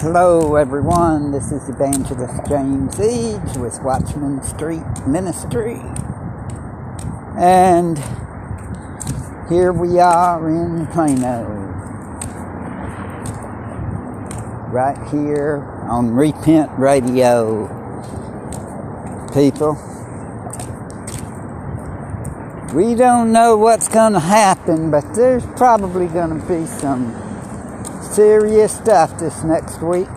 Hello everyone, this is Evangelist James Eads with Watchman Street Ministry. And here we are in Plano. Right here on Repent Radio. People, we don't know what's going to happen, but there's probably going to be some serious stuff this next week.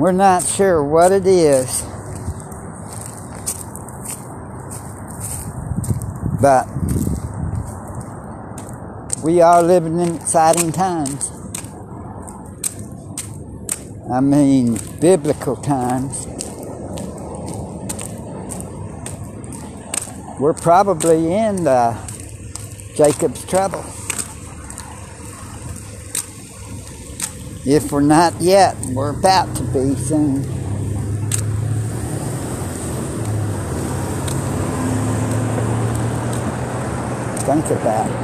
We're not sure what it is, but we are living in exciting times. I mean, biblical times. We're probably in the Jacob's trouble. If we're not yet, we're about to be soon. Think about it.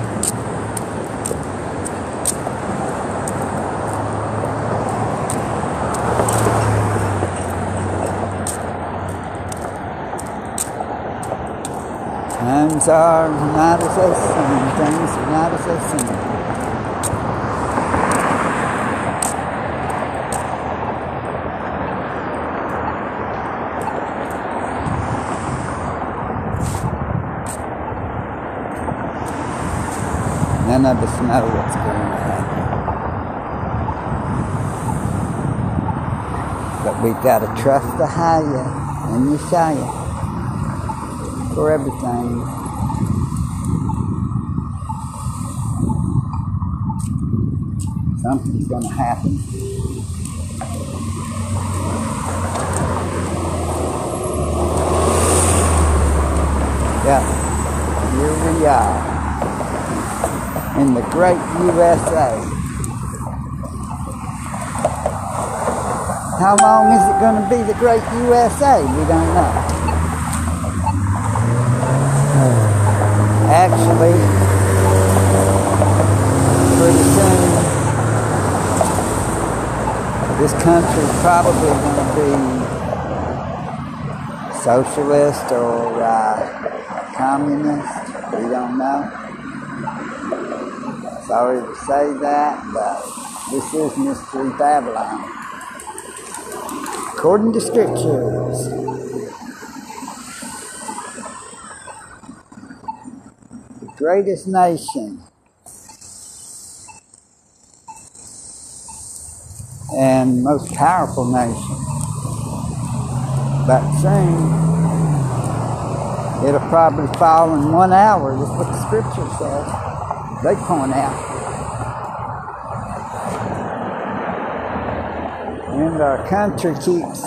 Times are not as us. Things are not as they seem. None of us know what's going to happen. But we've got to trust Ahia and Yeshaya for everything. Something's going to happen. Yeah, here we are in the great USA. How long is it going to be the great USA? We don't know. Actually, pretty soon, this country's probably going to be socialist or communist. We don't know. Sorry to say that, but this is Mystery Babylon. According to scriptures. The greatest nation. And most powerful nation. But soon, it'll probably fall in 1 hour. That's what the scripture says. They point out. And our country keeps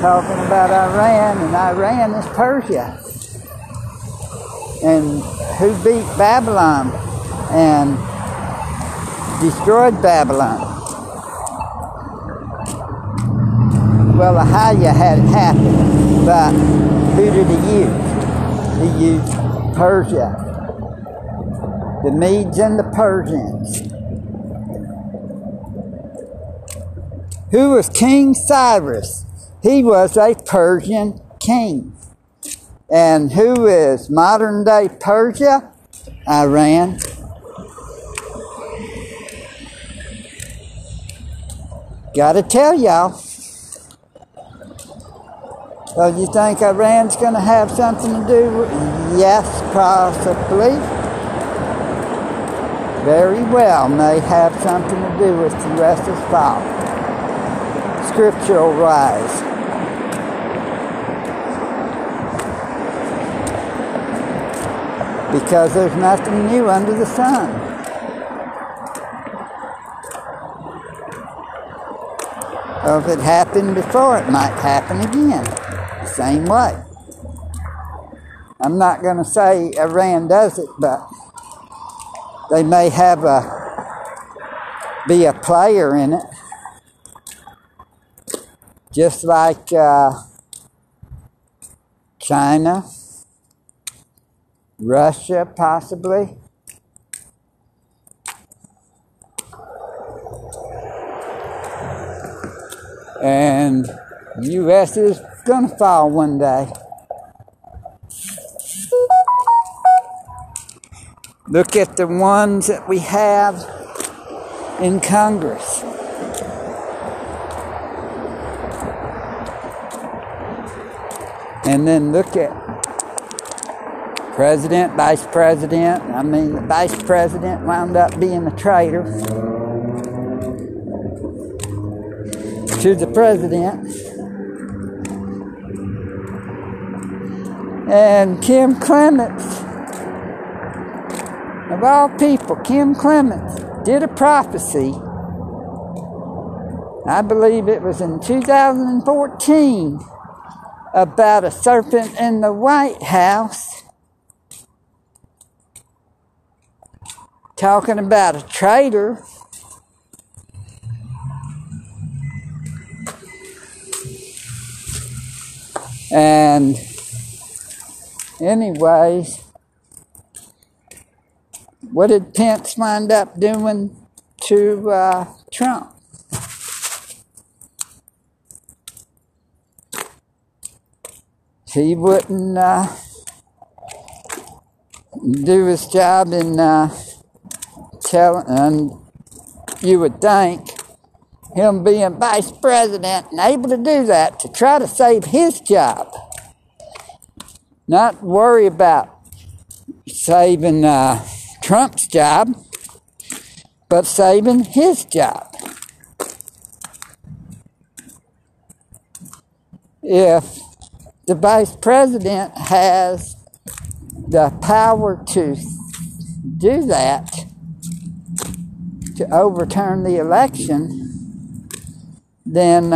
talking about Iran, and Iran is Persia. And who beat Babylon and destroyed Babylon? Well, Ahia had it happen, but who did he use? He used Persia, the Medes and the Persians. Who was King Cyrus? He was a Persian king. And who is modern day Persia? Iran. Gotta tell y'all. So you think Iran's going to have something to do with it? Yes, possibly. Very well may have something to do with the rest of the fall. Scriptural wise. Because there's nothing new under the sun. So if it happened before, it might happen again. Same way. I'm not going to say Iran does it, but they may have be a player in it. Just like China, Russia possibly, And the U.S. is going to fall one day. Look at the ones that we have in Congress. And then look at president, vice president. I mean, the vice president wound up being a traitor to the president. And Kim Clements, of all people, Kim Clements did a prophecy. I believe it was in 2014 about a serpent in the White House, talking about a traitor. And anyways, what did Pence wind up doing to Trump? He wouldn't do his job in telling, you would think, him being vice president and able to do that to try to save his job. Not worry about saving Trump's job, but saving his job. If the vice president has the power to do that, to overturn the election, then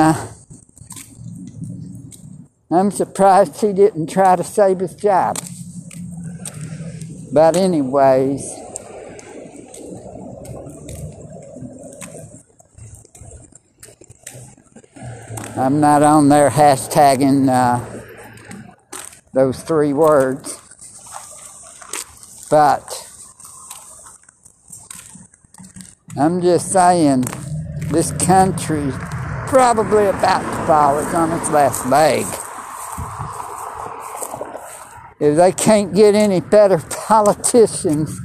I'm surprised he didn't try to save his job. But anyways, I'm not on there hashtagging those three words, but I'm just saying this country's probably about to fall. It's on its last leg. If they can't get any better politicians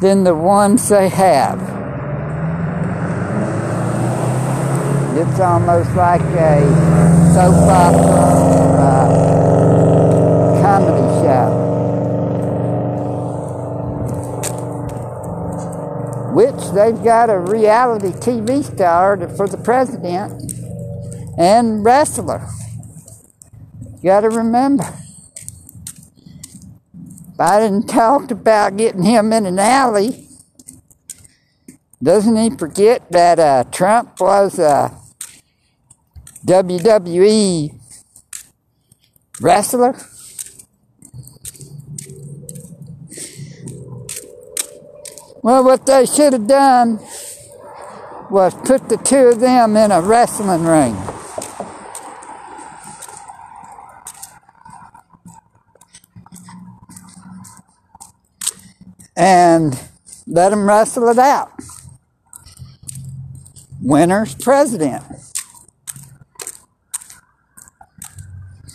than the ones they have, it's almost like a soap opera comedy show, which they've got a reality TV star for the president and wrestler. You got to remember, Biden talked about getting him in an alley. Doesn't he forget that Trump was a WWE wrestler? Well, what they should have done was put the two of them in a wrestling ring. And let them wrestle it out. Winner's president.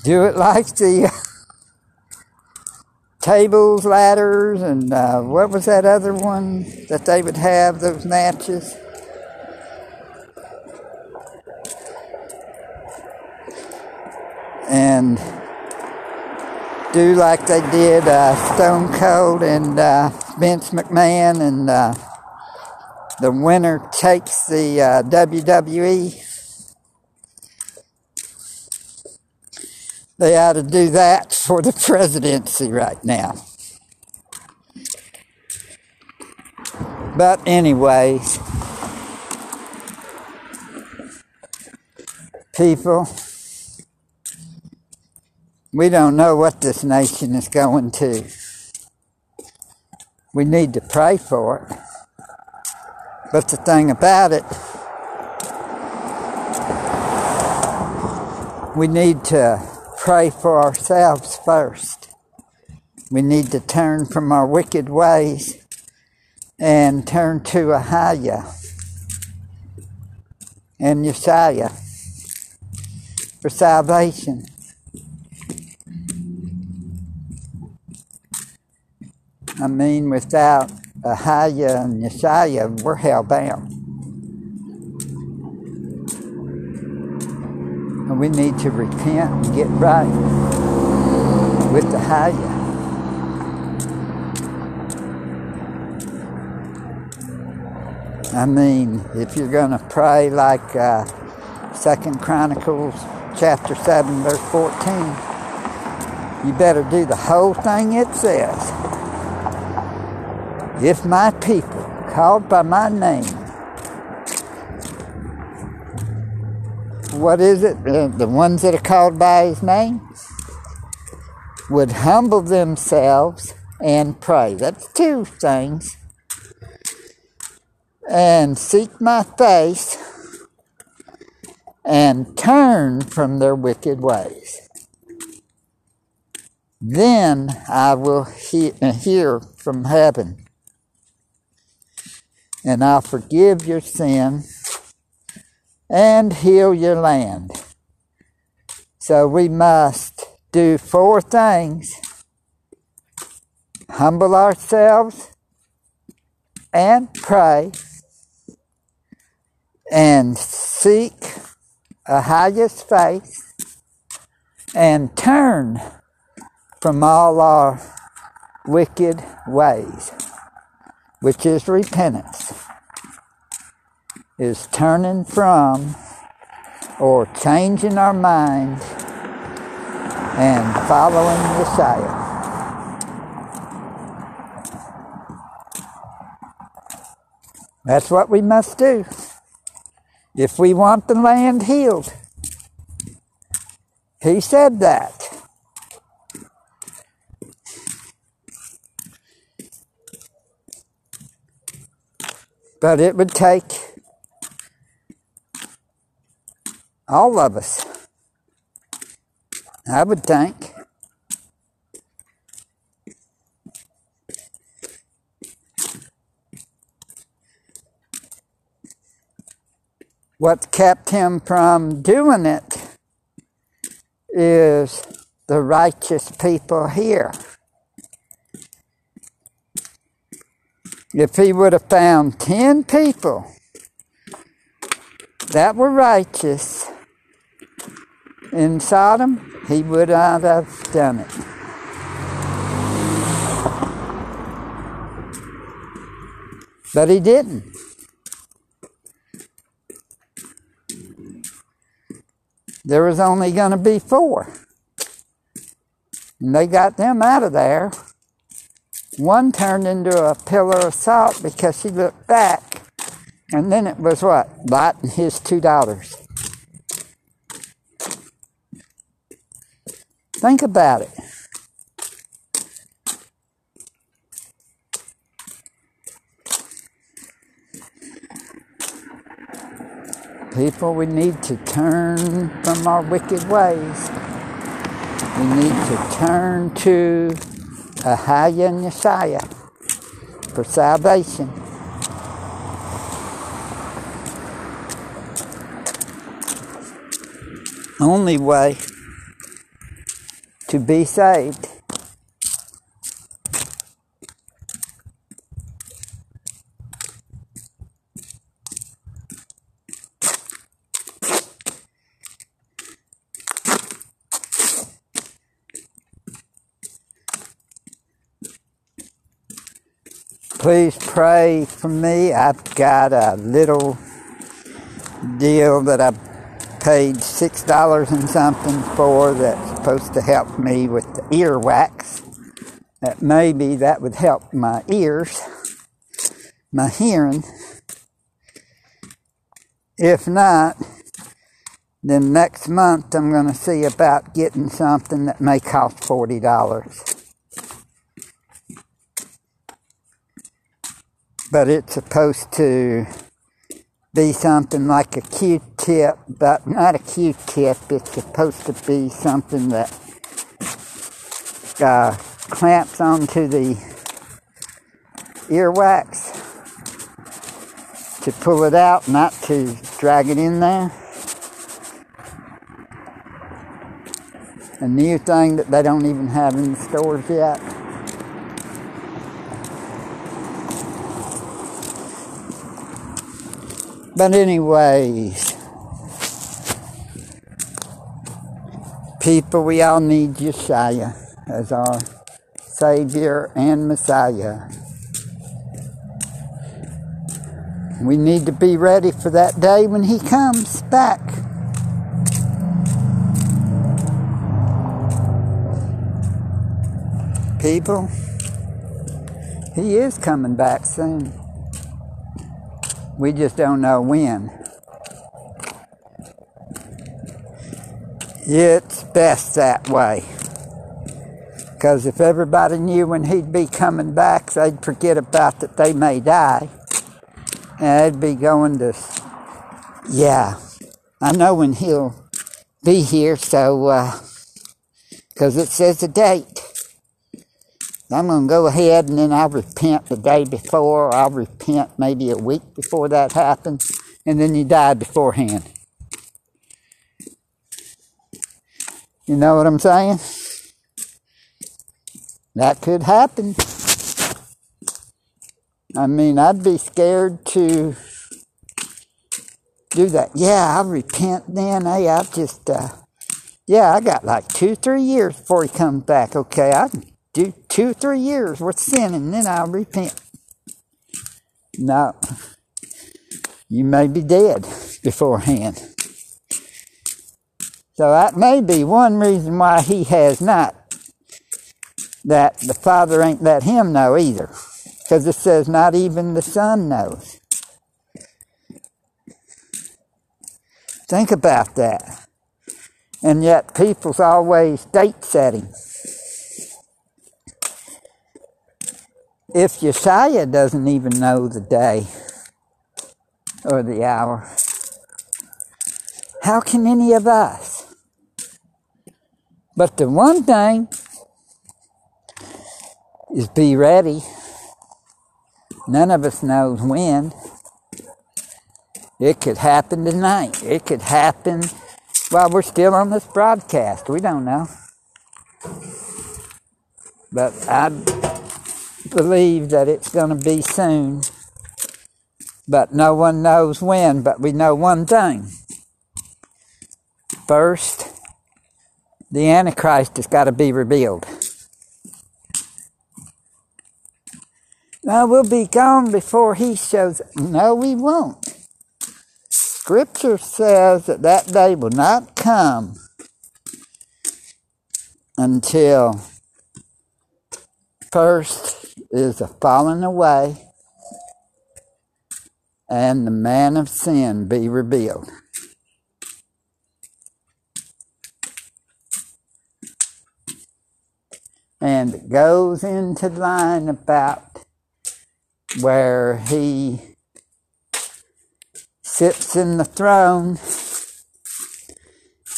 Do it like the tables, ladders, and what was that other one that they would have, those matches? And do like they did Stone Cold and Vince McMahon, and the winner takes the WWE. They ought to do that for the presidency right now. But anyways, people, we don't know what this nation is going to. We need to pray for it. But the thing about it, we need to pray for ourselves first. We need to turn from our wicked ways and turn to Ahaya and Yeshaya. for salvation. I mean, without Ahaya and Yeshaya, we're hell-bound. And we need to repent and get right with Ahaya. I mean, if you're going to pray like Second Chronicles chapter 7, verse 14, you better do the whole thing it says. If my people, called by my name, what is it? The ones that are called by his name would humble themselves and pray. That's two things. And seek my face and turn from their wicked ways. Then I will hear from heaven. And I'll forgive your sin and heal your land. So we must do four things. Humble ourselves and pray and seek Ahiah's face and turn from all our wicked ways, which is repentance, is turning from or changing our mind and following Yeshaya. That's what we must do if we want the land healed. He said that. But it would take all of us, I would think. What kept him from doing it is the righteous people here. If he would have found 10 people that were righteous in Sodom, he would not have done it. But he didn't. There was only going to be 4. And they got them out of there. One turned into a pillar of salt because she looked back. And then it was what? Lot and his 2 daughters. Think about it. People, we need to turn from our wicked ways. We need to turn to Ahaya and Yeshaya for salvation. Only way to be saved. Please pray for me. I've got a little deal that I paid $6 and something for that's supposed to help me with the earwax. That maybe that would help my ears, my hearing. If not, then next month I'm going to see about getting something that may cost $40. But it's supposed to be something like a Q-tip, but not a Q-tip. It's supposed to be something that clamps onto the earwax to pull it out, not to drag it in there. a new thing that they don't even have in the stores yet. But anyways, people, we all need Yeshaya as our Savior and Messiah. We need to be ready for that day when He comes back. People, He is coming back soon. We just don't know when. It's best that way. Because if everybody knew when He'd be coming back, they'd forget about that they may die. And they'd be going to, yeah, I know when He'll be here, so, because it says the date. I'm going to go ahead and then I'll repent the day before, or I'll repent maybe a week before that happens, and then you die beforehand. You know what I'm saying? That could happen. I mean, I'd be scared to do that. Yeah, I'll repent then. Hey, I'll just, yeah, I got like 2-3 years before He comes back. Okay, I can do 2-3 years worth of sin, and then I'll repent. No. You may be dead beforehand. So that may be one reason why He has not. That the Father ain't let Him know either. Because it says not even the Son knows. Think about that. And yet people's always date setting. If Yeshaya doesn't even know the day or the hour, how can any of us? But the one thing is be ready. None of us knows when. It could happen tonight. It could happen while we're still on this broadcast. We don't know. But I believe that it's going to be soon, but no one knows when. But we know one thing. First, the Antichrist has got to be revealed. Now, we'll be gone before he shows up. No, we won't. Scripture says that that day will not come until first is a falling away and the man of sin be revealed. And it goes into line about where he sits in the throne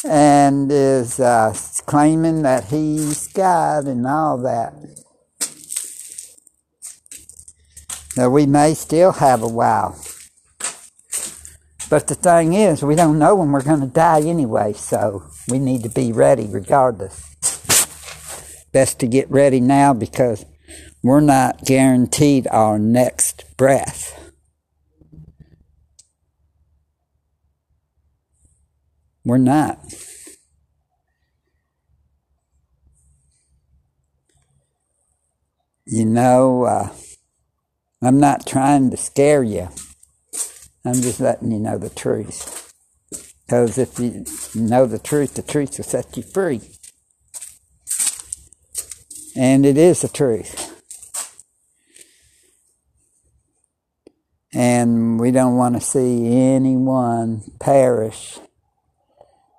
and is claiming that he's God and all that. Now, we may still have a while. But the thing is, we don't know when we're going to die anyway, so we need to be ready regardless. Best to get ready now because we're not guaranteed our next breath. We're not. You know, I'm not trying to scare you. I'm just letting you know the truth. Because if you know the truth will set you free. And it is the truth. And we don't want to see anyone perish.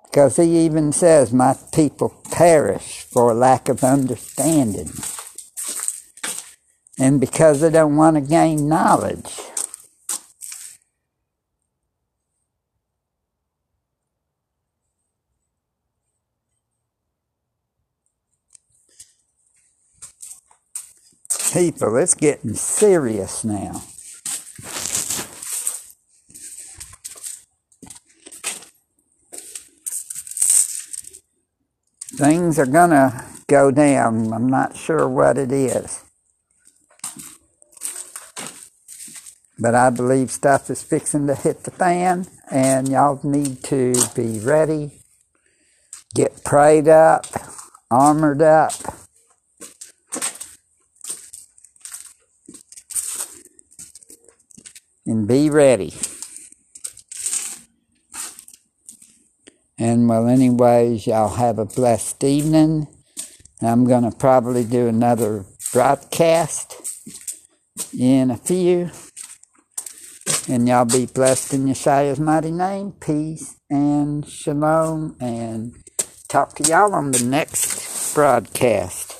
Because he even says, my people perish for lack of understanding. And because they don't want to gain knowledge. People, it's getting serious now. Things are going to go down. I'm not sure what it is. But I believe stuff is fixing to hit the fan, and y'all need to be ready, get prayed up, armored up. And be ready. And well, anyways, y'all have a blessed evening. I'm going to probably do another broadcast in a few. And y'all be blessed in Yeshua's mighty name. Peace and shalom. And talk to y'all on the next broadcast.